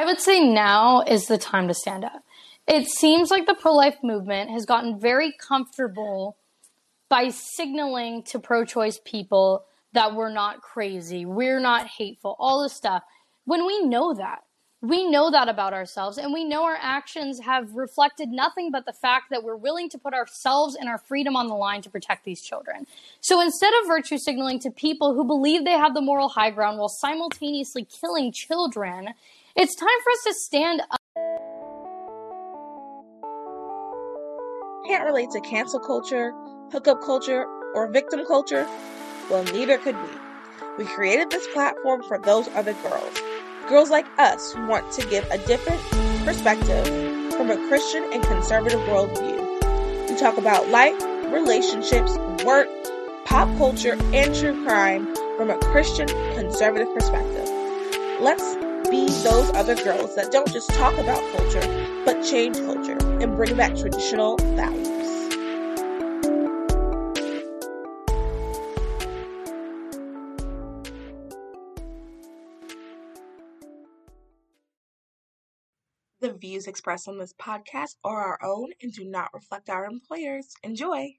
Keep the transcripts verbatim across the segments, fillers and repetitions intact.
I would say now is the time to stand up. It seems like the pro-life movement has gotten very comfortable by signaling to pro-choice people that we're not crazy, we're not hateful, all this stuff. When we know that, we know that about ourselves, and we know our actions have reflected nothing but the fact that we're willing to put ourselves and our freedom on the line to protect these children. So instead of virtue signaling to people who believe they have the moral high ground while simultaneously killing children, it's time for us to stand up. Can't relate to cancel culture, hookup culture, or victim culture? Well, neither could we. We created this platform for those other girls. Girls like us who want to give a different perspective from a Christian and conservative worldview. We talk about life, relationships, work, pop culture, and true crime from a Christian conservative perspective. Let's be those other girls that don't just talk about culture, but change culture and bring back traditional values. The views expressed on this podcast are our own and do not reflect our employers. Enjoy.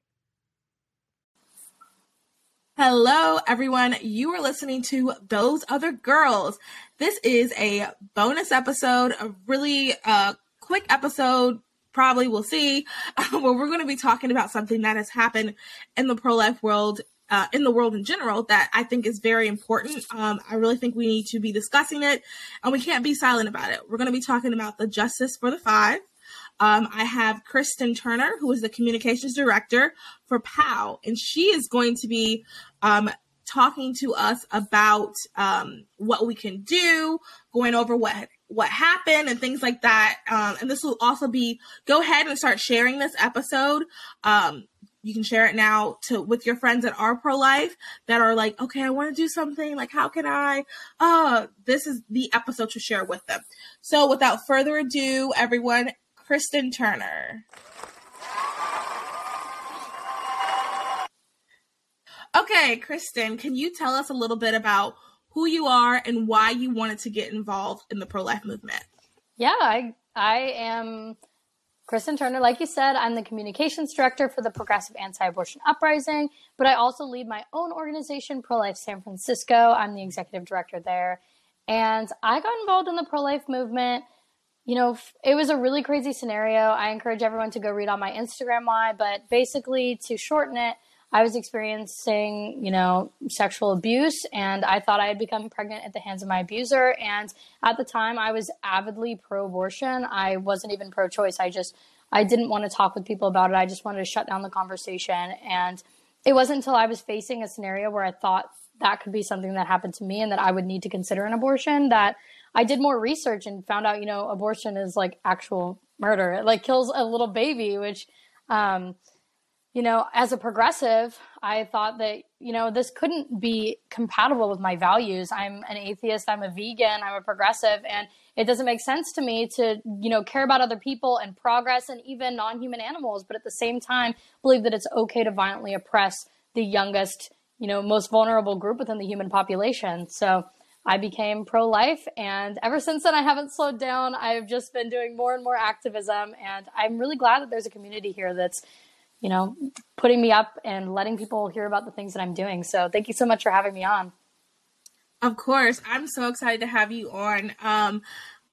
Hello, everyone. You are listening to Those Other Girls. This is a bonus episode, a really uh, quick episode, probably we'll see, where we're going to be talking about something that has happened in the pro-life world, uh, in the world in general, that I think is very important. Um, I really think we need to be discussing it, and we can't be silent about it. We're going to be talking about the Justice for the Five. Um, I have Kristen Turner, who is the communications director for P O W, and she is going to be um, talking to us about um, what we can do, going over what what happened and things like that. Um, and this will also be, go ahead and start sharing this episode. Um, You can share it now to with your friends that are pro-life, that are like, okay, I want to do something. Like, how can I? Uh, this is the episode to share with them. So without further ado, everyone, Kristen Turner. Okay, Kristen, can you tell us a little bit about who you are and why you wanted to get involved in the pro-life movement? Yeah, I, I am... Kristen Turner, like you said, I'm the communications director for the Progressive Anti-Abortion Uprising, but I also lead my own organization, Pro-Life San Francisco. I'm the executive director there. And I got involved in the pro-life movement. You know, it was a really crazy scenario. I encourage everyone to go read on my Instagram why, but basically to shorten it, I was experiencing, you know, sexual abuse, and I thought I had become pregnant at the hands of my abuser. And at the time, I was avidly pro-abortion. I wasn't even pro-choice. I just, I didn't want to talk with people about it. I just wanted to shut down the conversation. And it wasn't until I was facing a scenario where I thought that could be something that happened to me and that I would need to consider an abortion that I did more research and found out, you know, abortion is like actual murder. It like kills a little baby, which, um, you know, as a progressive, I thought that, you know, this couldn't be compatible with my values. I'm an atheist, I'm a vegan, I'm a progressive, and it doesn't make sense to me to, you know, care about other people and progress and even non-human animals, but at the same time, believe that it's okay to violently oppress the youngest, you know, most vulnerable group within the human population. So I became pro-life, and ever since then, I haven't slowed down. I've just been doing more and more activism, and I'm really glad that there's a community here that's, you know, putting me up and letting people hear about the things that I'm doing. So thank you so much for having me on. Of course. I'm so excited to have you on. Um,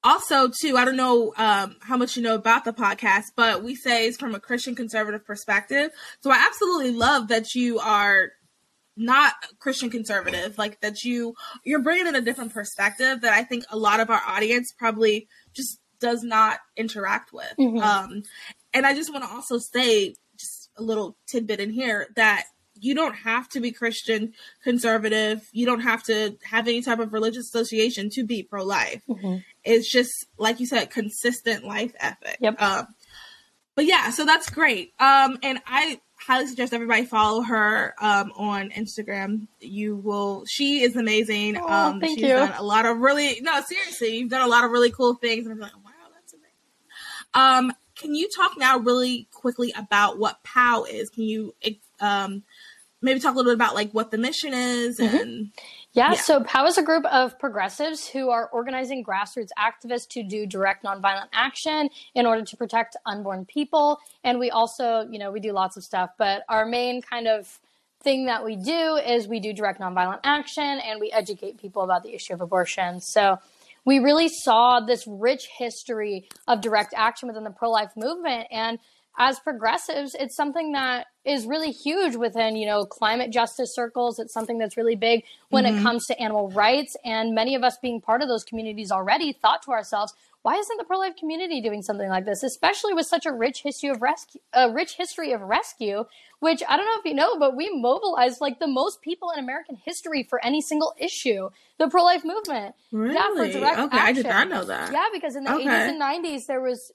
also, too, I don't know um, how much you know about the podcast, but we say it's from a Christian conservative perspective. So I absolutely love that you are not Christian conservative, like that you, you're bringing in a different perspective that I think a lot of our audience probably just does not interact with. Mm-hmm. Um, and I just want to also say, a little tidbit in here, that you don't have to be Christian conservative. You don't have to have any type of religious association to be pro-life. Mm-hmm. It's just, like you said, consistent life ethic. Yep. Um, but yeah, so that's great. Um, and I highly suggest everybody follow her um, on Instagram. You will, she is amazing. Oh, um, thank she's you. Done a lot of really, no, seriously, you've done a lot of really cool things. And I'm like, wow, that's amazing. Um, Can you talk now really quickly about what P O W is? Can you um, maybe talk a little bit about like what the mission is? And mm-hmm. Yeah, yeah. So POW is a group of progressives who are organizing grassroots activists to do direct nonviolent action in order to protect unborn people. And we also, you know, we do lots of stuff, but our main kind of thing that we do is we do direct nonviolent action and we educate people about the issue of abortion. So we really saw this rich history of direct action within the pro-life movement. And as progressives, it's something that is really huge within, you know, climate justice circles. It's something that's really big when mm-hmm. it comes to animal rights. And many of us being part of those communities already thought to ourselves, why isn't the pro-life community doing something like this, especially with such a rich history of rescue, a rich history of rescue, which I don't know if you know, but we mobilized like the most people in American history for any single issue, the pro-life movement. Really? Yeah, for direct okay, action. I did not know that. Yeah, because in the okay. eighties and nineties, there was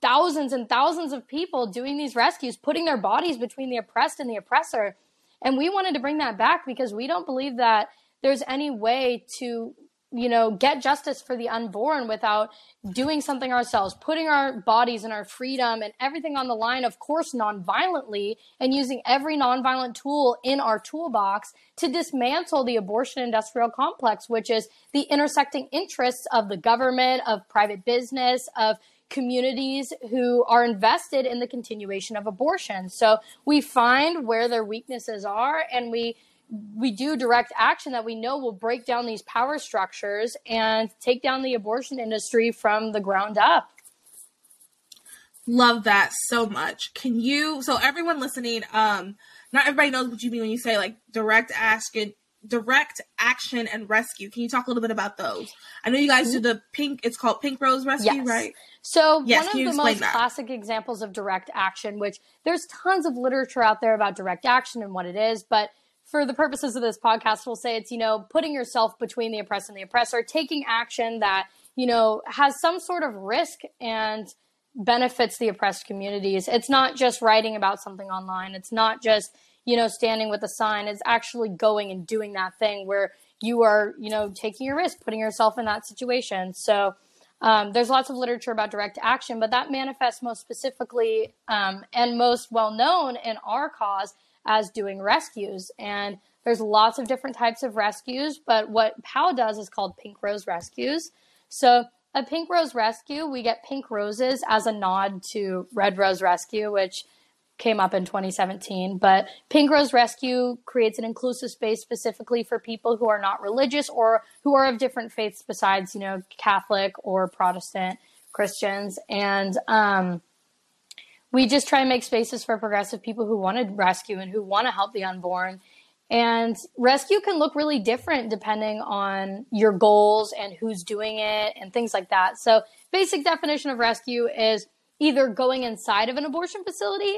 thousands and thousands of people doing these rescues, putting their bodies between the oppressed and the oppressor. And we wanted to bring that back because we don't believe that there's any way to, you know, get justice for the unborn without doing something ourselves, putting our bodies and our freedom and everything on the line, of course, nonviolently, and using every nonviolent tool in our toolbox to dismantle the abortion industrial complex, which is the intersecting interests of the government, of private business, of communities who are invested in the continuation of abortion. So we find where their weaknesses are, and we we do direct action that we know will break down these power structures and take down the abortion industry from the ground up. Love that so much. Can you, so everyone listening, um, not everybody knows what you mean when you say like direct action, direct action and rescue. Can you talk a little bit about those? I know you guys do the pink, it's called Pink Rose Rescue, yes. right? So yes, one of the most that? classic examples of direct action, which there's tons of literature out there about direct action and what it is, but for the purposes of this podcast, we'll say it's, you know, putting yourself between the oppressed and the oppressor, taking action that, you know, has some sort of risk and benefits the oppressed communities. It's not just writing about something online. It's not just, you know, standing with a sign. It's actually going and doing that thing where you are, you know, taking a risk, putting yourself in that situation. So um, there's lots of literature about direct action, but that manifests most specifically um, and most well known in our cause as doing rescues. And there's lots of different types of rescues, but what POW does is called Pink Rose Rescues. So a Pink Rose Rescue, we get pink roses as a nod to Red Rose Rescue, which came up in twenty seventeen. But Pink Rose Rescue creates an inclusive space specifically for people who are not religious or who are of different faiths besides, you know, Catholic or Protestant Christians. And um, we just try and make spaces for progressive people who want to rescue and who want to help the unborn. And rescue can look really different depending on your goals and who's doing it and things like that. So basic definition of rescue is either going inside of an abortion facility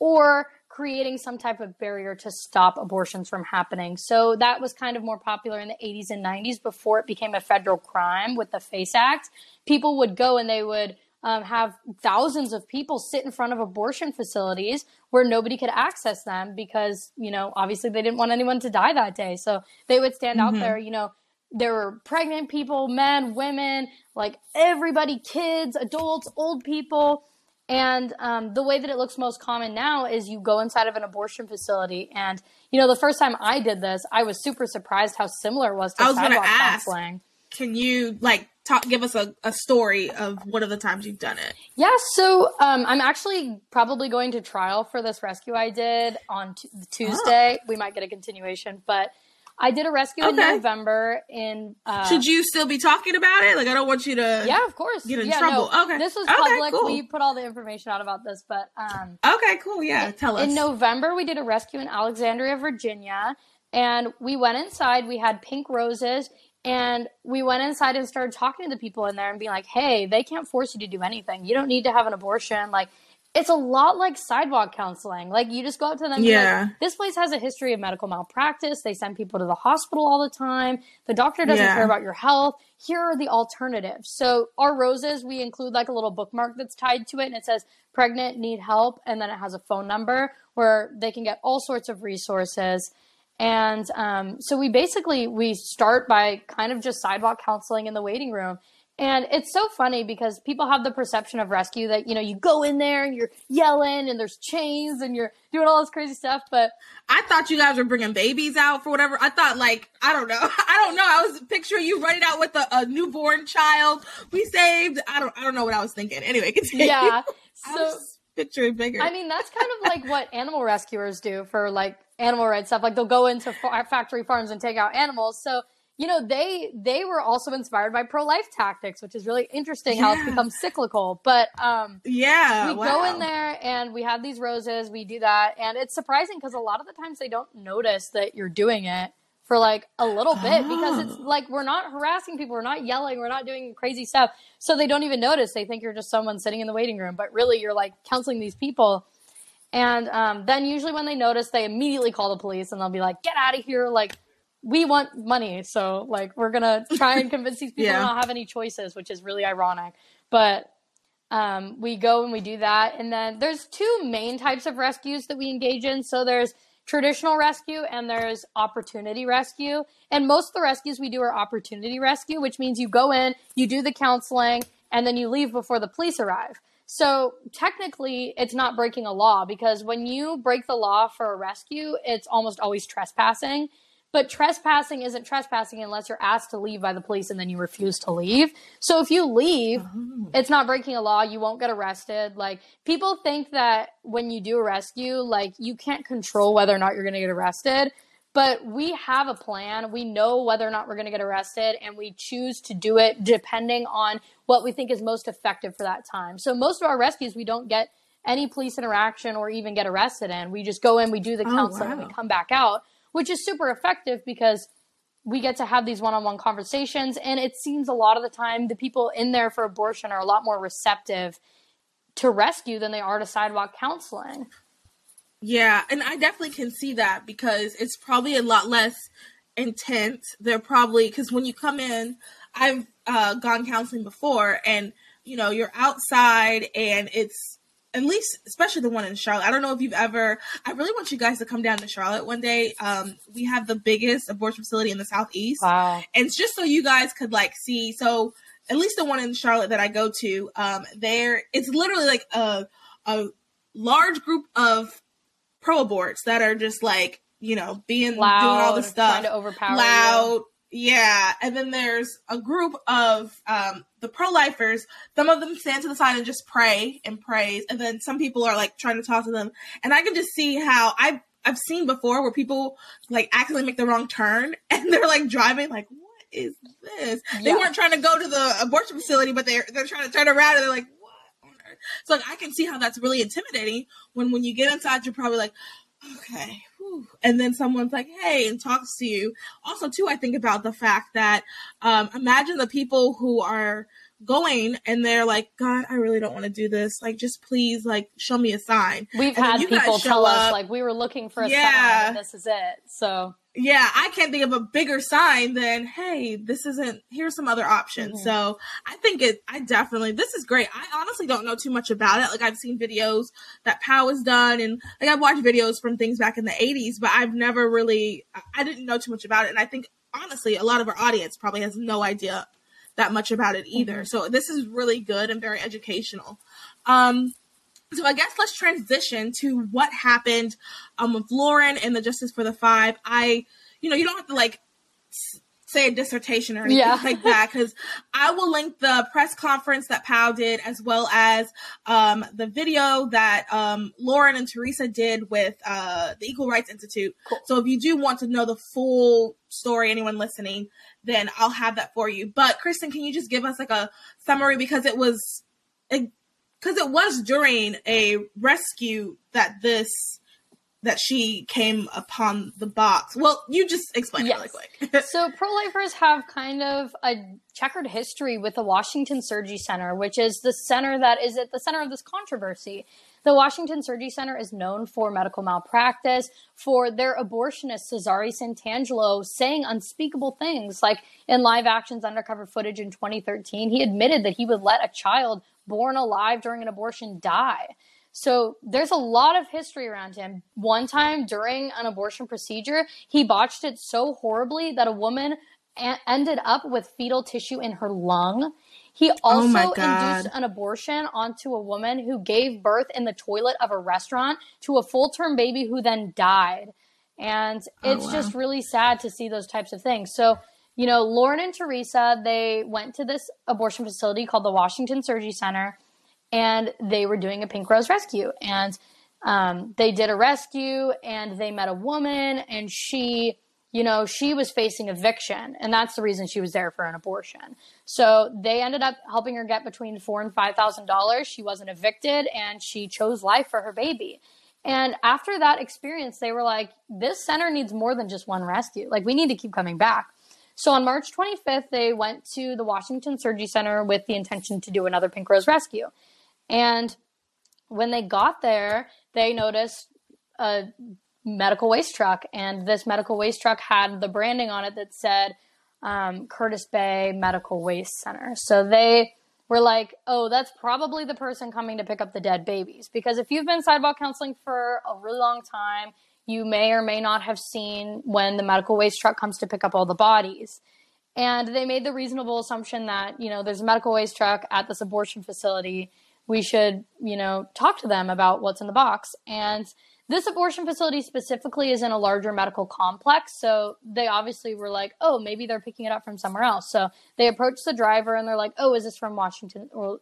or creating some type of barrier to stop abortions from happening. So that was kind of more popular in the eighties and nineties before it became a federal crime with the FACE Act. People would go and they would Um, have thousands of people sit in front of abortion facilities where nobody could access them because, you know, obviously they didn't want anyone to die that day. So they would stand mm-hmm. out there, you know, there were pregnant people, men, women, like everybody, kids, adults, old people. And um, the way that it looks most common now is you go inside of an abortion facility. And, you know, the first time I did this, I was super surprised how similar it was to I was sidewalk counseling. Can you like talk, give us a, a story of one of the times you've done it? Yeah. So um, I'm actually probably going to trial for this rescue I did on t- Tuesday. Oh. We might get a continuation, but I did a rescue okay. in November. In uh, Should you still be talking about it? Like, I don't want you to yeah, of course. get in yeah, trouble. No, okay. This was okay, public. Cool. We put all the information out about this, but. Um, okay, cool. Yeah. In, tell us. In November, we did a rescue in Alexandria, Virginia, and we went inside. We had pink roses. And we went inside and started talking to the people in there and being like, hey, they can't force you to do anything. You don't need to have an abortion. Like, it's a lot like sidewalk counseling. Like, you just go up to them and yeah. be like, this place has a history of medical malpractice. They send people to the hospital all the time. The doctor doesn't yeah. care about your health. Here are the alternatives. So our roses, we include like a little bookmark that's tied to it. And it says pregnant, need help. And then it has a phone number where they can get all sorts of resources. And um, so we basically, we start by kind of just sidewalk counseling in the waiting room. And it's so funny because people have the perception of rescue that, you know, you go in there and you're yelling and there's chains and you're doing all this crazy stuff. But I thought you guys were bringing babies out for whatever. I thought, like, I don't know. I don't know. I was picturing you running out with a, a newborn child we saved. I don't I don't know what I was thinking. Anyway, continue. Yeah. So picturing bigger. I mean, that's kind of like what animal rescuers do for, like, animal rights stuff. Like, they'll go into fa- factory farms and take out animals. So, you know, they they were also inspired by pro-life tactics, which is really interesting yeah. how it's become cyclical. But um, yeah, we wow. go in there and we have these roses. We do that. And it's surprising because a lot of the times they don't notice that you're doing it for like a little bit oh. because it's like we're not harassing people. We're not yelling. We're not doing crazy stuff. So they don't even notice. They think you're just someone sitting in the waiting room. But really, you're like counseling these people. And um, then usually when they notice, they immediately call the police and they'll be like, get out of here. Like, we want money, so like we're gonna try and convince these people yeah. to not have any choices, which is really ironic. But um, we go and we do that, and then there's two main types of rescues that we engage in. So there's traditional rescue and there's opportunity rescue. And most of the rescues we do are opportunity rescue, which means you go in, you do the counseling, and then you leave before the police arrive. So technically, it's not breaking a law because when you break the law for a rescue, it's almost always trespassing. But trespassing isn't trespassing unless you're asked to leave by the police and then you refuse to leave. So if you leave, oh. it's not breaking a law. You won't get arrested. Like, people think that when you do a rescue, like, you can't control whether or not you're going to get arrested. But we have a plan. We know whether or not we're going to get arrested, and we choose to do it depending on what we think is most effective for that time. So most of our rescues, we don't get any police interaction or even get arrested in. We just go in, we do the counseling, oh, wow. and we come back out. Which is super effective because we get to have these one-on-one conversations. And it seems a lot of the time the people in there for abortion are a lot more receptive to rescue than they are to sidewalk counseling. Yeah, and I definitely can see that because it's probably a lot less intense. They're probably, because when you come in, I've uh, gone counseling before, and, you know, you're outside and it's, at least, especially the one in Charlotte. I don't know if you've ever, I really want you guys to come down to Charlotte one day. Um, we have the biggest abortion facility in the Southeast. Wow. And it's just so you guys could like see. So at least the one in Charlotte that I go to, um, there, it's literally like a, a large group of pro-aborts that are just like, you know, being, loud, doing all the stuff. Trying to overpower loud. You. Yeah. And then there's a group of um, the pro-lifers. Some of them stand to the side and just pray and praise. And then some people are like trying to talk to them. And I can just see how I've, I've seen before where people like accidentally make the wrong turn and they're like driving like, what is this? Yeah. They weren't trying to go to the abortion facility, but they're, they're trying to turn around and they're like, what on earth? So like, I can see how that's really intimidating when, when you get inside, you're probably like, okay. And then someone's like, hey, and talks to you. Also, too, I think about the fact that um, imagine the people who are going and they're like, God, I really don't want to do this. Like, just please, like, show me a sign. We've had people tell us, like, we were looking for a sign and this is it. So, yeah, I can't think of a bigger sign than, hey, this isn't, here's some other options. Mm-hmm. So I think it, I definitely, this is great. I honestly don't know too much about it. Like, I've seen videos that P O W has done and like I've watched videos from things back in the eighties, but I've never really, I didn't know too much about it. And I think, honestly, a lot of our audience probably has no idea that much about it either. Mm-hmm. So this is really good and very educational. Um, So I guess let's transition to what happened um, with Lauren and the Justice for the Five. I, you know, you don't have to like say a dissertation or anything yeah. like that because I will link the press conference that P O W did as well as um, the video that um, Lauren and Teresa did with uh, the Equal Rights Institute. Cool. So if you do want to know the full story, anyone listening, then I'll have that for you. But Kristen, can you just give us like a summary because it was a Because it was during a rescue that this, that she came upon the box. Well, you just explain yes. it really quick. So pro-lifers have kind of a checkered history with the Washington Surgery Center, which is the center that is at the center of this controversy. The Washington Surgery Center is known for medical malpractice, for their abortionist Cesare Santangelo saying unspeakable things. Like in Live Action's undercover footage in twenty thirteen, he admitted that he would let a child born alive during an abortion die. So there's a lot of history around him. One time during an abortion procedure, he botched it so horribly that a woman a- ended up with fetal tissue in her lung. He also oh induced an abortion onto a woman who gave birth in the toilet of a restaurant to a full-term baby who then died. And it's oh, wow. just really sad to see those types of things. So, you know, Lauren and Teresa, they went to this abortion facility called the Washington Surgery Center, and they were doing a Pink Rose Rescue. And um, they did a rescue, and they met a woman, and she... you know, she was facing eviction, and that's the reason she was there for an abortion. So they ended up helping her get between four and five thousand dollars. She wasn't evicted, and she chose life for her baby. And after that experience, they were like, "This center needs more than just one rescue. Like, we need to keep coming back." So on March twenty-fifth, they went to the Washington Surgery Center with the intention to do another Pink Rose Rescue. And when they got there, they noticed a medical waste truck, and this medical waste truck had the branding on it that said um, Curtis Bay Medical Waste Center. So they were like, oh, that's probably the person coming to pick up the dead babies, because if you've been sidewalk counseling for a really long time, you may or may not have seen when the medical waste truck comes to pick up all the bodies. And they made the reasonable assumption that, you know, there's a medical waste truck at this abortion facility. We should, you know, talk to them about what's in the box. And this abortion facility specifically is in a larger medical complex, so they obviously were like, oh, maybe they're picking it up from somewhere else. So they approached the driver, and they're like, oh, is this from Washington? Or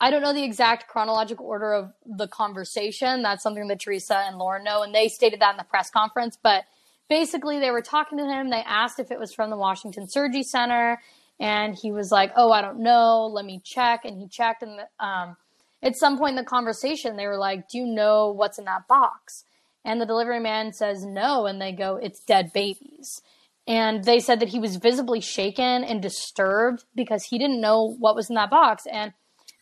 I don't know the exact chronological order of the conversation. That's something that Teresa and Lauren know, and they stated that in the press conference. But basically, they were talking to him. They asked if it was from the Washington Surgery Center, and he was like, oh, I don't know. Let me check. And he checked, and the, um at some point in the conversation, they were like, do you know what's in that box? And the delivery man says no, and they go, it's dead babies. And they said that he was visibly shaken and disturbed because he didn't know what was in that box. And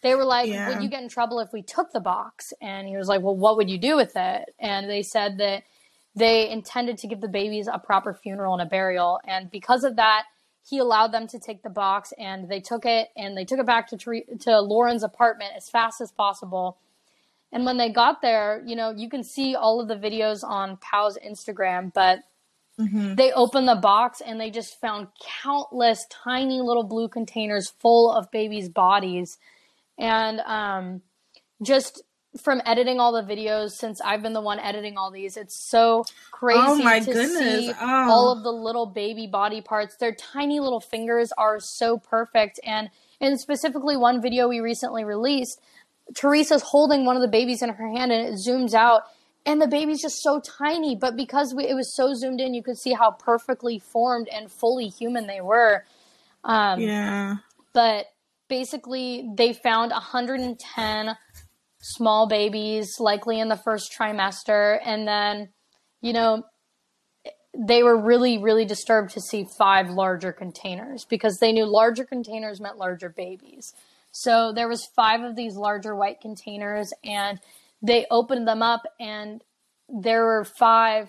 they were like, yeah. would you get in trouble if we took the box? And he was like, well, what would you do with it? And they said that they intended to give the babies a proper funeral and a burial. And because of that, he allowed them to take the box, and they took it, and they took it back to tre- to Lauren's apartment as fast as possible. And when they got there, you know, you can see all of the videos on Pow's Instagram, but mm-hmm. they opened the box, and they just found countless tiny little blue containers full of babies' bodies. And um, just from editing all the videos, since I've been the one editing all these, it's so crazy oh my to goodness. see oh. all of the little baby body parts. Their tiny little fingers are so perfect. And in specifically one video we recently released, Teresa's holding one of the babies in her hand, and it zooms out, and the baby's just so tiny. But because we, it was so zoomed in, you could see how perfectly formed and fully human they were. Um, yeah. But basically, they found one hundred ten small babies, likely in the first trimester. And then, you know, they were really, really disturbed to see five larger containers, because they knew larger containers meant larger babies. So there was five of these larger white containers, and they opened them up, and there were five,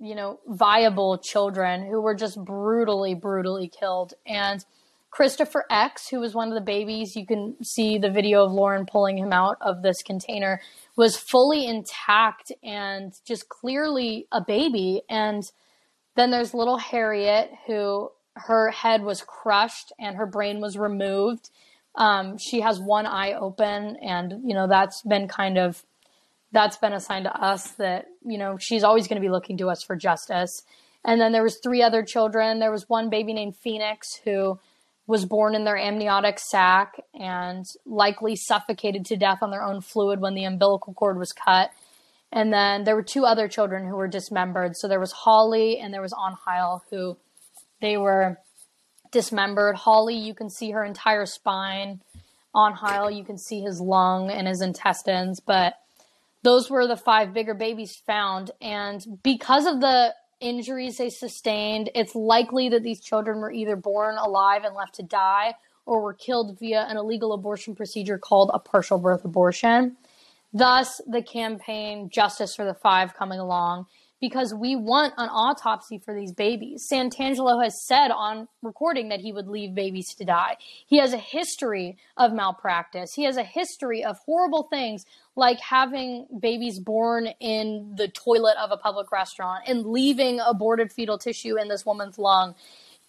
you know, viable children who were just brutally, brutally killed. And Christopher X, who was one of the babies, you can see the video of Lauren pulling him out of this container, was fully intact and just clearly a baby. And then there's little Harriet, who her head was crushed and her brain was removed. Um, she has one eye open, and, you know, that's been kind of, that's been a sign to us that, you know, she's always going to be looking to us for justice. And then there was three other children. There was one baby named Phoenix, who was born in their amniotic sac and likely suffocated to death on their own fluid when the umbilical cord was cut. And then there were two other children who were dismembered. So there was Holly, and there was Aahnhel, who they were dismembered. Holly, you can see her entire spine. Aahnhel, you can see his lung and his intestines. But those were the five bigger babies found. And because of the injuries they sustained, it's likely that these children were either born alive and left to die, or were killed via an illegal abortion procedure called a partial birth abortion. Thus, the campaign Justice for the Five coming along, because we want an autopsy for these babies. Santangelo has said on recording that he would leave babies to die. He has a history of malpractice. He has a history of horrible things, like having babies born in the toilet of a public restaurant and leaving aborted fetal tissue in this woman's lung.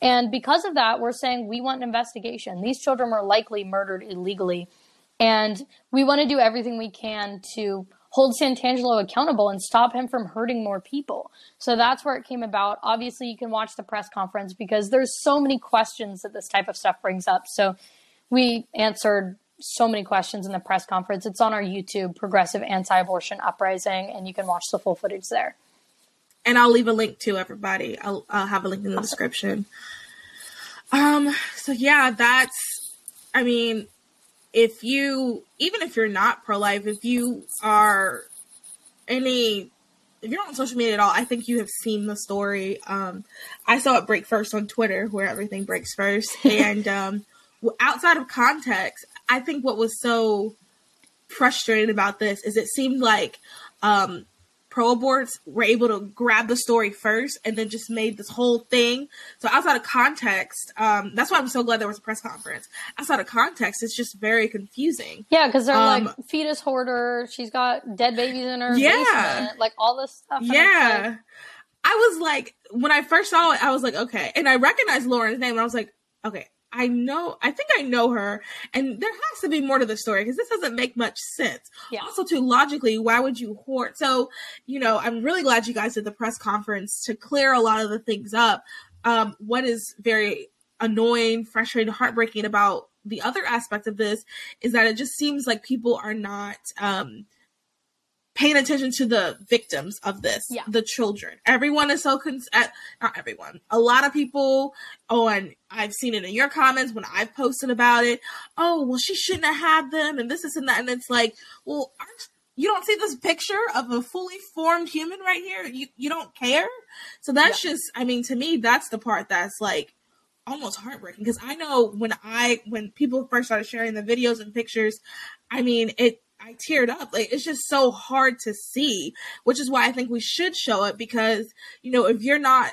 And because of that, we're saying we want an investigation. These children were likely murdered illegally. And we want to do everything we can to hold Santangelo accountable and stop him from hurting more people. So that's where it came about. Obviously, you can watch the press conference because there's so many questions that this type of stuff brings up. So we answered so many questions in the press conference. It's on our YouTube, Progressive Anti-Abortion Uprising, and you can watch the full footage there. And I'll leave a link to everybody. I'll, I'll have a link in the description. Um. So yeah, that's, I mean, if you, even if you're not pro-life, if you are any, if you're not on social media at all, I think you have seen the story. Um, I saw it break first on Twitter, where everything breaks first. And um, outside of context, I think what was so frustrating about this is it seemed like um, pro-aborts were able to grab the story first and then just made this whole thing. So outside of context, um, that's why I'm so glad there was a press conference. Outside of context, it's just very confusing. Yeah, because they're um, like, fetus hoarder, she's got dead babies in her yeah. basement, like all this stuff. Yeah. Like, I was like, when I first saw it, I was like, okay. And I recognized Lauren's name, and I was like, okay. I know, I think I know her, and there has to be more to the story because this doesn't make much sense. Yeah. Also, too, logically, why would you hoard? So, you know, I'm really glad you guys did the press conference to clear a lot of the things up. Um, what is very annoying, frustrating, heartbreaking about the other aspect of this is that it just seems like people are not um, paying attention to the victims of this, yeah. the children. Everyone is so con- not everyone. A lot of people on, I've seen it in your comments when I've posted about it. Oh, well, she shouldn't have had them, and this, this, and that. And it's like, well, aren't, you don't see this picture of a fully formed human right here? You you don't care? So that's yeah. just, I mean, to me, that's the part that's like almost heartbreaking. Because I know when I, when people first started sharing the videos and pictures, I mean, it, I teared up. Like, it's just so hard to see, which is why I think we should show it, because, you know, if you're not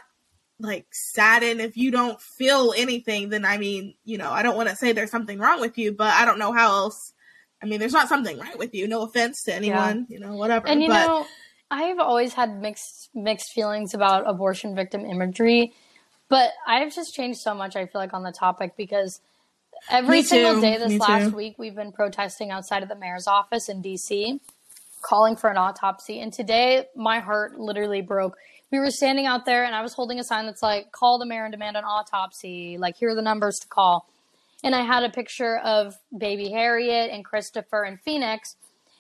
like saddened, if you don't feel anything, then I mean, you know, I don't want to say there's something wrong with you, but I don't know how else. I mean, there's not something right with you. No offense to anyone, yeah. you know, whatever. And you but, know, I've always had mixed, mixed feelings about abortion victim imagery, but I've just changed so much. I feel like on the topic because Every single day this last week, we've been protesting outside of the mayor's office in D C, calling for an autopsy. And today, my heart literally broke. We were standing out there, and I was holding a sign that's like, call the mayor and demand an autopsy. Like, here are the numbers to call. And I had a picture of baby Harriet and Christopher and Phoenix.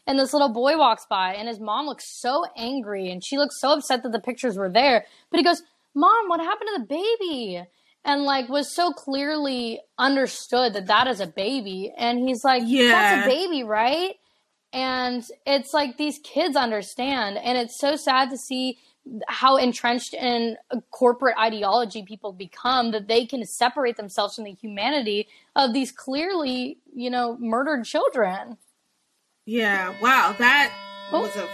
And this little boy walks by, and his mom looks so angry. And she looks so upset that the pictures were there. But he goes, Mom, what happened to the baby? And, like, was so clearly understood that that is a baby. And he's like, yeah. that's a baby, right? And it's like these kids understand. And it's so sad to see how entrenched in corporate ideology people become that they can separate themselves from the humanity of these clearly, you know, murdered children. Yeah, wow, that oh. was a...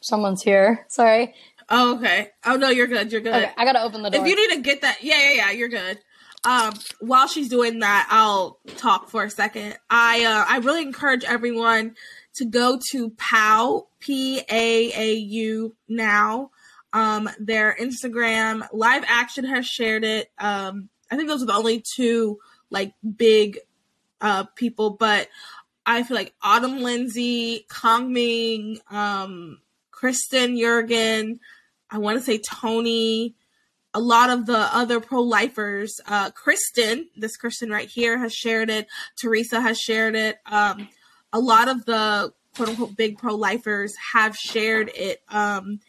Someone's here, sorry. Oh, okay. Oh, no, you're good. You're good. Okay, I got to open the door. If you need to get that. Yeah, yeah, yeah. You're good. Um, while she's doing that, I'll talk for a second. I uh, I really encourage everyone to go to P A U, P A A U now. Um, their Instagram, Live Action has shared it. Um, I think those are the only two, like, big uh, people. But I feel like Autumn Lindsay, Kong Ming, um, Kristen Jurgen, I want to say Tony, a lot of the other pro-lifers, uh, Kristen, this Kristen right here has shared it. Teresa has shared it. Um, a lot of the quote unquote big pro-lifers have shared it. Um,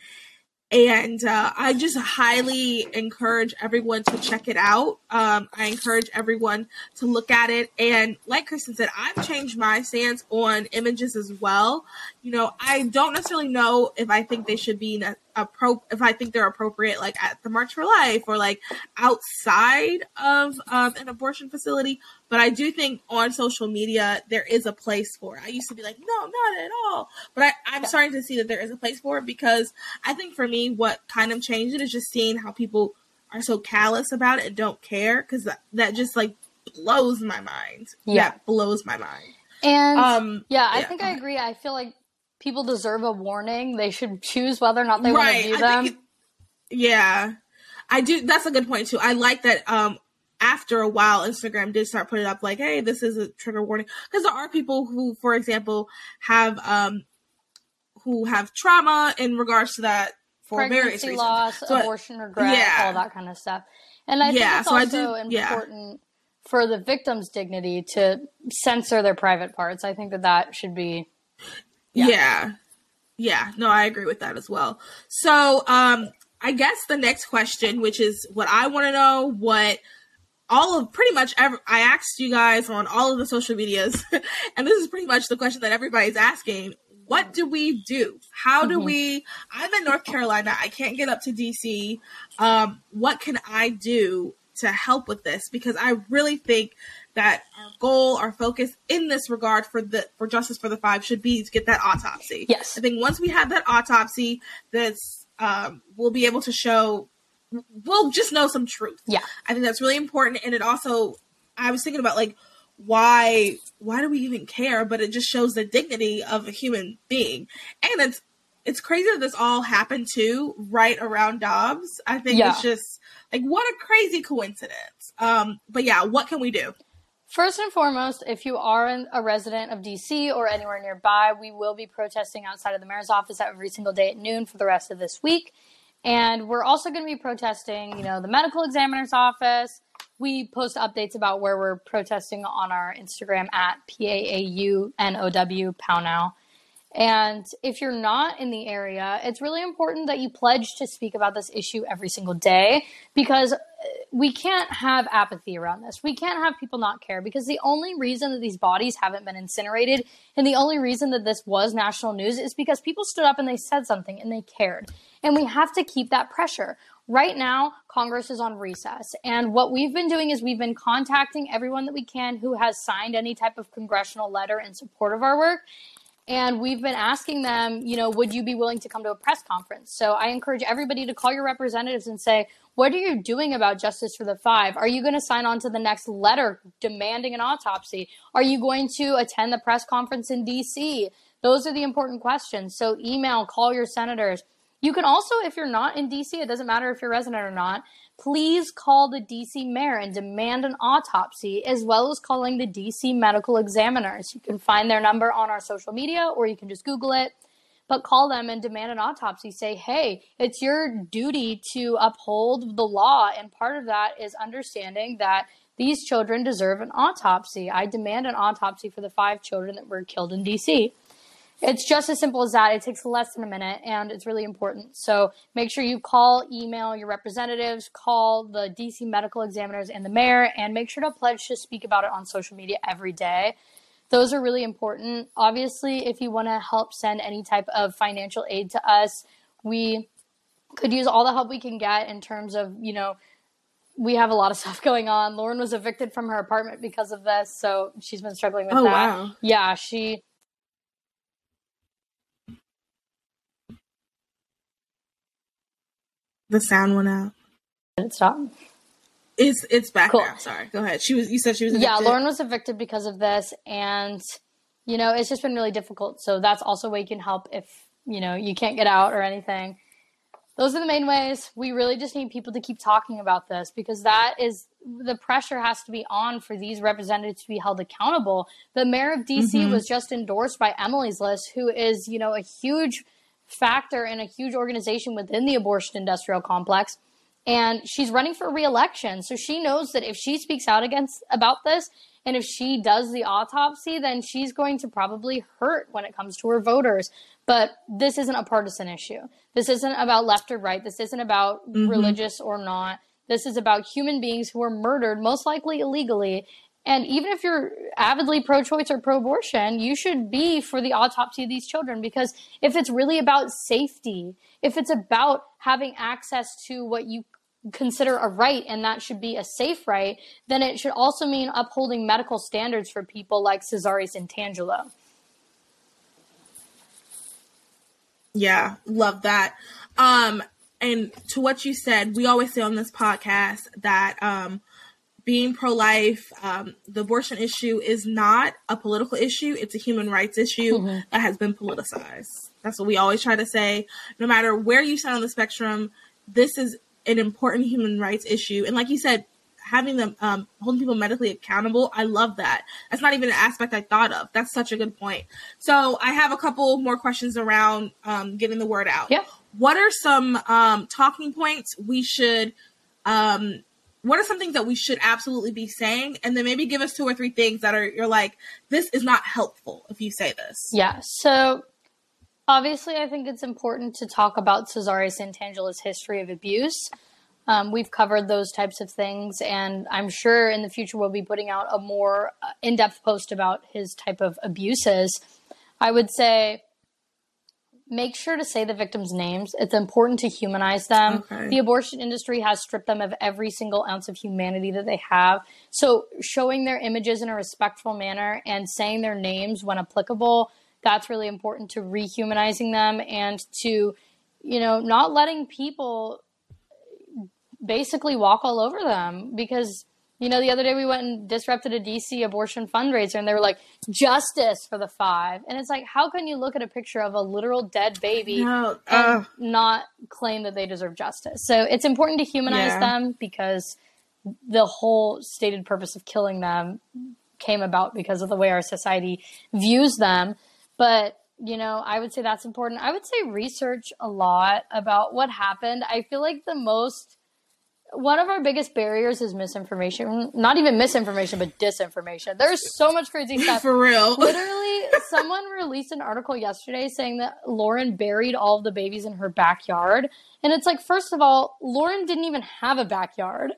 and uh, I just highly encourage everyone to check it out. Um, I encourage everyone to look at it. And like Kristen said, I've changed my stance on images as well. You know, I don't necessarily know if I think they should be a, a pro, if I think they're appropriate, like at the March for Life or like outside of um, an abortion facility. But I do think on social media, there is a place for it. I used to be like, no, not at all. But I, I'm starting to see that there is a place for it, because I think for me, what kind of changed it is just seeing how people are so callous about it and don't care, because that, that just like blows my mind. Yeah. That blows my mind. And um, yeah, I yeah. think I agree. I feel like people deserve a warning. They should choose whether or not they right. want to view them. It, yeah. I do. That's a good point, too. I like that um, after a while, Instagram did start putting up like, hey, this is a trigger warning. Because there are people who, for example, have um, who have trauma in regards to that for various reasons. Pregnancy loss, so abortion regret, yeah. all that kind of stuff. And I yeah, think it's so also I do, important yeah. for the victim's dignity to censor their private parts. I think that that should be... Yeah. yeah. Yeah. No, I agree with that as well. So um, I guess the next question, which is what I want to know, what all of pretty much every, I asked you guys on all of the social medias, and this is pretty much the question that everybody's asking. What do we do? How do mm-hmm. we, I'm in North Carolina. I can't get up to D C. Um, what can I do to help with this? Because I really think that our goal, our focus in this regard for the for Justice for the Five should be to get that autopsy. Yes. I think once we have that autopsy, that's um, we'll be able to show, we'll just know some truth. Yeah. I think that's really important. And it also, I was thinking about like, why, why do we even care? But it just shows the dignity of a human being. And it's, it's crazy that this all happened too, right around Dobbs. I think yeah. it's just like, what a crazy coincidence. Um, but yeah, what can we do? First and foremost, if you are a resident of D C or anywhere nearby, we will be protesting outside of the mayor's office every single day at noon for the rest of this week. And we're also going to be protesting, you know, the medical examiner's office. We post updates about where we're protesting on our Instagram at P A A U N O W, Pow Now. And if you're not in the area, it's really important that you pledge to speak about this issue every single day, because we can't have apathy around this. We can't have people not care, because the only reason that these bodies haven't been incinerated and the only reason that this was national news is because people stood up and they said something and they cared. And we have to keep that pressure. Right now, Congress is on recess. And what we've been doing is we've been contacting everyone that we can who has signed any type of congressional letter in support of our work. And we've been asking them, you know, would you be willing to come to a press conference? So I encourage everybody to call your representatives and say, what are you doing about Justice for the Five? Are you going to sign on to the next letter demanding an autopsy? Are you going to attend the press conference in D C? Those are the important questions. So email, call your senators. You can also, if you're not in D C, it doesn't matter if you're resident or not, please call the D C mayor and demand an autopsy, as well as calling the D C medical examiners. You can find their number on our social media, or you can just Google it, but call them and demand an autopsy. Say, hey, it's your duty to uphold the law, and part of that is understanding that these children deserve an autopsy. I demand an autopsy for the five children that were killed in D C It's just as simple as that. It takes less than a minute, and it's really important. So make sure you call, email your representatives, call the D C medical examiners and the mayor, and make sure to pledge to speak about it on social media every day. Those are really important. Obviously, if you want to help send any type of financial aid to us, we could use all the help we can get in terms of, you know, we have a lot of stuff going on. Lauren was evicted from her apartment because of this, so she's been struggling with oh, that. Wow. Yeah, she... The sound went out. Did it stop? It's it's back cool. now. Sorry. Go ahead. She was. You said she was evicted. Yeah, Lauren was evicted because of this. And, you know, it's just been really difficult. So that's also a way you can help if, you know, you can't get out or anything. Those are the main ways. We really just need people to keep talking about this, because that is the pressure has to be on for these representatives to be held accountable. The mayor of D C mm-hmm. was just endorsed by Emily's List, who is, you know, a huge factor in a huge organization within the abortion industrial complex, and she's running for re-election, so she knows that if she speaks out against about this, and if she does the autopsy, then she's going to probably hurt when it comes to her voters. But this isn't a partisan issue. This isn't about left or right. This isn't about mm-hmm. religious or not. This is about human beings who are murdered, most likely illegally. And even if you're avidly pro-choice or pro-abortion, you should be for the autopsy of these children, because if it's really about safety, if it's about having access to what you consider a right, and that should be a safe right, then it should also mean upholding medical standards for people like Cesare Santangelo. Yeah, love that. Um, and to what you said, we always say on this podcast that... Um, Being pro-life, um, the abortion issue is not a political issue. It's a human rights issue mm-hmm. that has been politicized. That's what we always try to say. No matter where you stand on the spectrum, this is an important human rights issue. And like you said, having them, um, holding people medically accountable, I love that. That's not even an aspect I thought of. That's such a good point. So I have a couple more questions around um, getting the word out. Yep. What are some um, talking points we should, um, what are some things that we should absolutely be saying? And then maybe give us two or three things that are, you're like, this is not helpful if you say this. Yeah. So obviously, I think it's important to talk about Cesare Santangelo's history of abuse. Um, we've covered those types of things, and I'm sure in the future we'll be putting out a more in-depth post about his type of abuses. I would say make sure to say the victims' names. It's important to humanize them. Okay. The abortion industry has stripped them of every single ounce of humanity that they have. So showing their images in a respectful manner and saying their names when applicable, that's really important to rehumanizing them and to, you know, not letting people basically walk all over them. Because, you know, the other day we went and disrupted a D C abortion fundraiser and they were like, Justice for the Five. And it's like, how can you look at a picture of a literal dead baby no, uh, and not claim that they deserve justice? So it's important to humanize yeah. them, because the whole stated purpose of killing them came about because of the way our society views them. But, you know, I would say that's important. I would say research a lot about what happened. I feel like the most One of our biggest barriers is misinformation. Not even misinformation, but disinformation. There's so much crazy stuff. For real. Literally, someone released an article yesterday saying that Lauren buried all of the babies in her backyard. And it's like, first of all, Lauren didn't even have a backyard.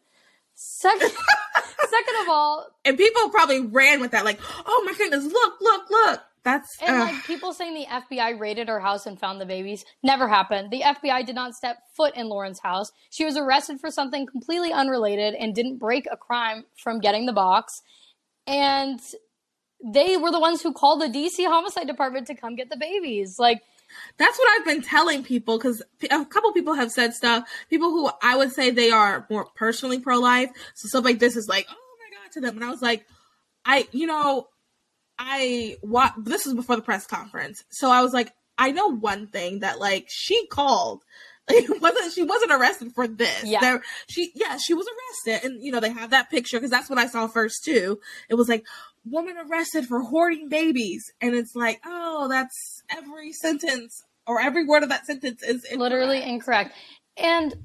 Second, second of all... And people probably ran with that, like, oh my goodness, look, look, look. That's, and, ugh. like, people saying the F B I raided her house and found the babies. Never happened. The F B I did not step foot in Lauren's house. She was arrested for something completely unrelated and didn't break a crime from getting the box. And they were the ones who called the D C Homicide Department to come get the babies. Like, that's what I've been telling people, because a couple people have said stuff. People who I would say they are more personally pro-life. So stuff like this is like, oh, my God, to them. And I was like, I, you know... I wa- this was before the press conference, so I was like, I know one thing, that like she called, it wasn't she wasn't arrested for this. Yeah, there, she yeah she was arrested, and you know they have that picture because that's what I saw first too. It was like, woman arrested for hoarding babies, and it's like, oh, that's every sentence or every word of that sentence is incorrect. Literally incorrect, and.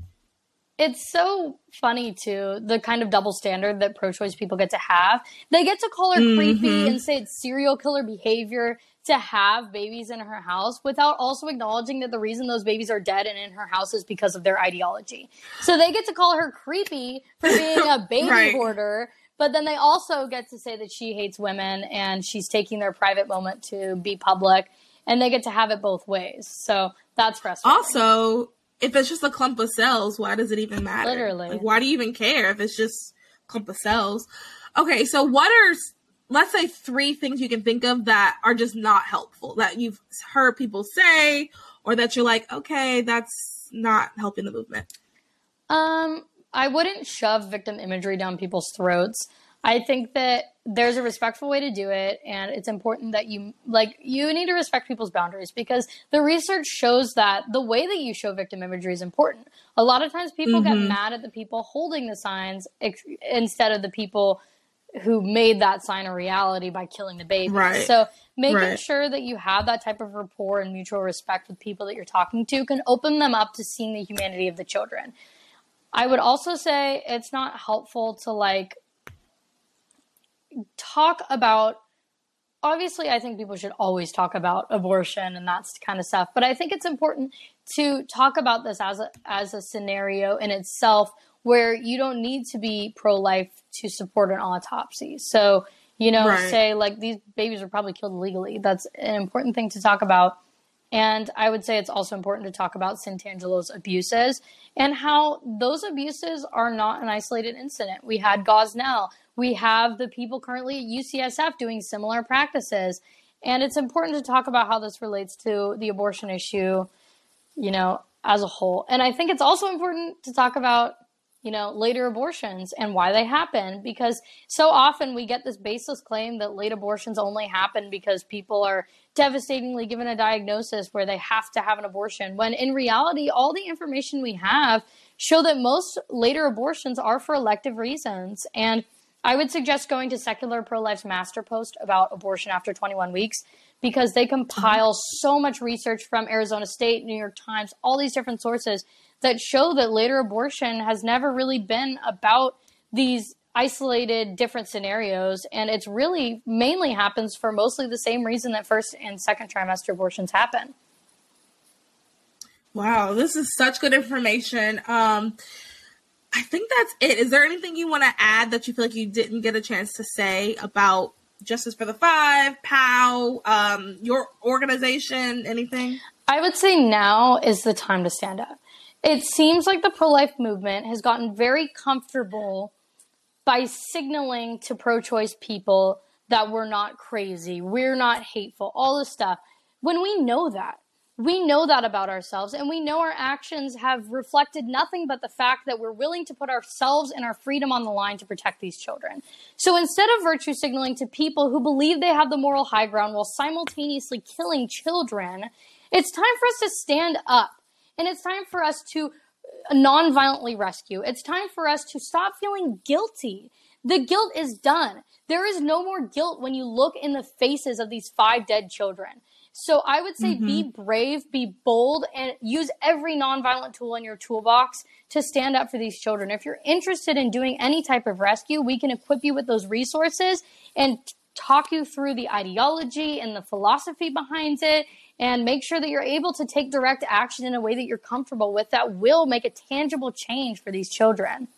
It's so funny, too, the kind of double standard that pro-choice people get to have. They get to call her mm-hmm. creepy and say it's serial killer behavior to have babies in her house without also acknowledging that the reason those babies are dead and in her house is because of their ideology. So they get to call her creepy for being a baby right. hoarder, but then they also get to say that she hates women and she's taking their private moment to be public, and they get to have it both ways. So that's frustrating. Also... if it's just a clump of cells, why does it even matter? Literally. Like, why do you even care if it's just a clump of cells? Okay, so what are, let's say, three things you can think of that are just not helpful, that you've heard people say, or that you're like, okay, that's not helping the movement? Um, I wouldn't shove victim imagery down people's throats. I think that there's a respectful way to do it, and it's important that you, like, you need to respect people's boundaries, because the research shows that the way that you show victim imagery is important. A lot of times people mm-hmm. get mad at the people holding the signs ex- instead of the people who made that sign a reality by killing the baby. Right. So making right. sure that you have that type of rapport and mutual respect with people that you're talking to can open them up to seeing the humanity of the children. I would also say it's not helpful to, like, talk about, obviously I think people should always talk about abortion and that kind of stuff, but I think it's important to talk about this as a, as a scenario in itself, where you don't need to be pro-life to support an autopsy. So, you know, right. say like these babies were probably killed legally. That's an important thing to talk about. And I would say it's also important to talk about Santangelo's abuses and how those abuses are not an isolated incident. We had Gosnell. We have the people currently at U C S F doing similar practices. And it's important to talk about how this relates to the abortion issue, you know, as a whole. And I think it's also important to talk about you know, later abortions and why they happen. Because so often we get this baseless claim that late abortions only happen because people are devastatingly given a diagnosis where they have to have an abortion, when in reality, all the information we have show that most later abortions are for elective reasons. And I would suggest going to Secular Pro-Life's Master Post about abortion after twenty-one weeks, because they compile so much research from Arizona State, New York Times, all these different sources that show that later abortion has never really been about these isolated different scenarios. And it's really mainly happens for mostly the same reason that first and second trimester abortions happen. Wow, this is such good information. Um, I think that's it. Is there anything you want to add that you feel like you didn't get a chance to say about Justice for the Five, POW, um, your organization, anything? I would say now is the time to stand up. It seems like the pro-life movement has gotten very comfortable by signaling to pro-choice people that we're not crazy, we're not hateful, all this stuff. When we know that, we know that about ourselves, and we know our actions have reflected nothing but the fact that we're willing to put ourselves and our freedom on the line to protect these children. So instead of virtue signaling to people who believe they have the moral high ground while simultaneously killing children, it's time for us to stand up, and it's time for us to non-violently rescue. It's time for us to stop feeling guilty. The guilt is done. There is no more guilt when you look in the faces of these five dead children. So I would say mm-hmm. be brave, be bold, and use every nonviolent tool in your toolbox to stand up for these children. If you're interested in doing any type of rescue, we can equip you with those resources and talk you through the ideology and the philosophy behind it, and make sure that you're able to take direct action in a way that you're comfortable with that will make a tangible change for these children.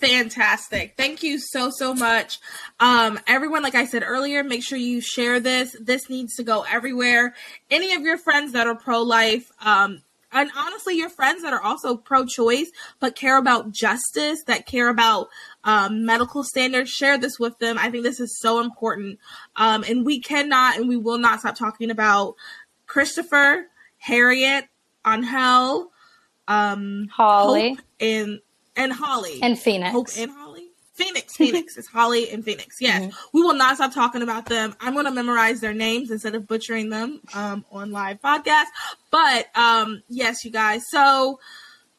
Fantastic. Thank you so, so much. Um, everyone, like I said earlier, make sure you share this. This needs to go everywhere. Any of your friends that are pro-life, um, and honestly, your friends that are also pro-choice, but care about justice, that care about um, medical standards, share this with them. I think this is so important. Um, and we cannot and we will not stop talking about Christopher, Harriet, Aahnhel, um, Holly, Hope, and And Holly. And Phoenix. Hope and Holly? Phoenix. Phoenix. It's Holly and Phoenix. Yes. Mm-hmm. We will not stop talking about them. I'm going to memorize their names instead of butchering them um, on live podcast. But, um, yes, you guys. So,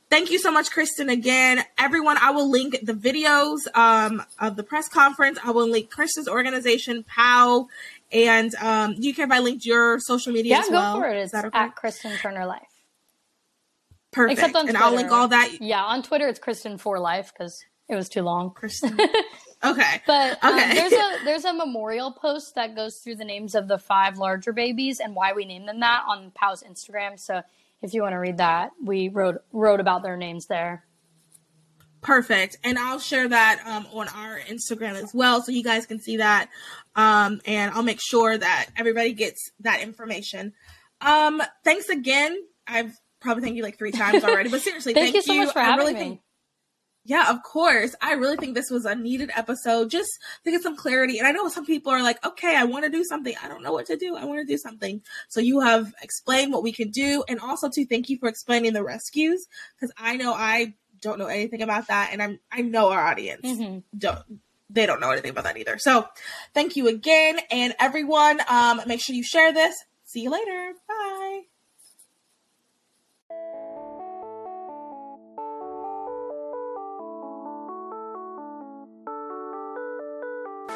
thank you so much, Kristen, again. Everyone, I will link the videos um, of the press conference. I will link Kristen's organization, POW. And um, do you care if I linked your social media yeah, as well? Yeah, go for it. It's okay? At Kristen Turner Life. Perfect. Except on Twitter. And I'll link all that. Yeah, on Twitter it's Kristen for Life because it was too long. Kristen. Okay. But um, okay. there's a there's a memorial post that goes through the names of the five larger babies and why we named them that on POW's Instagram. So if you want to read that, we wrote wrote about their names there. Perfect. And I'll share that um, on our Instagram as well, so you guys can see that. Um, and I'll make sure that everybody gets that information. Um, thanks again. I've probably thank you like three times already, but seriously, thank, thank you so you. much for I having really me. Think, yeah, of course. I really think this was a needed episode just to get some clarity. And I know some people are like, okay, I want to do something. I don't know what to do. I want to do something. So you have explained what we can do. And also to thank you for explaining the rescues, because I know I don't know anything about that. And I'm, I know our audience mm-hmm. don't. They don't know anything about that either. So thank you again. And everyone, um, make sure you share this. See you later. Bye.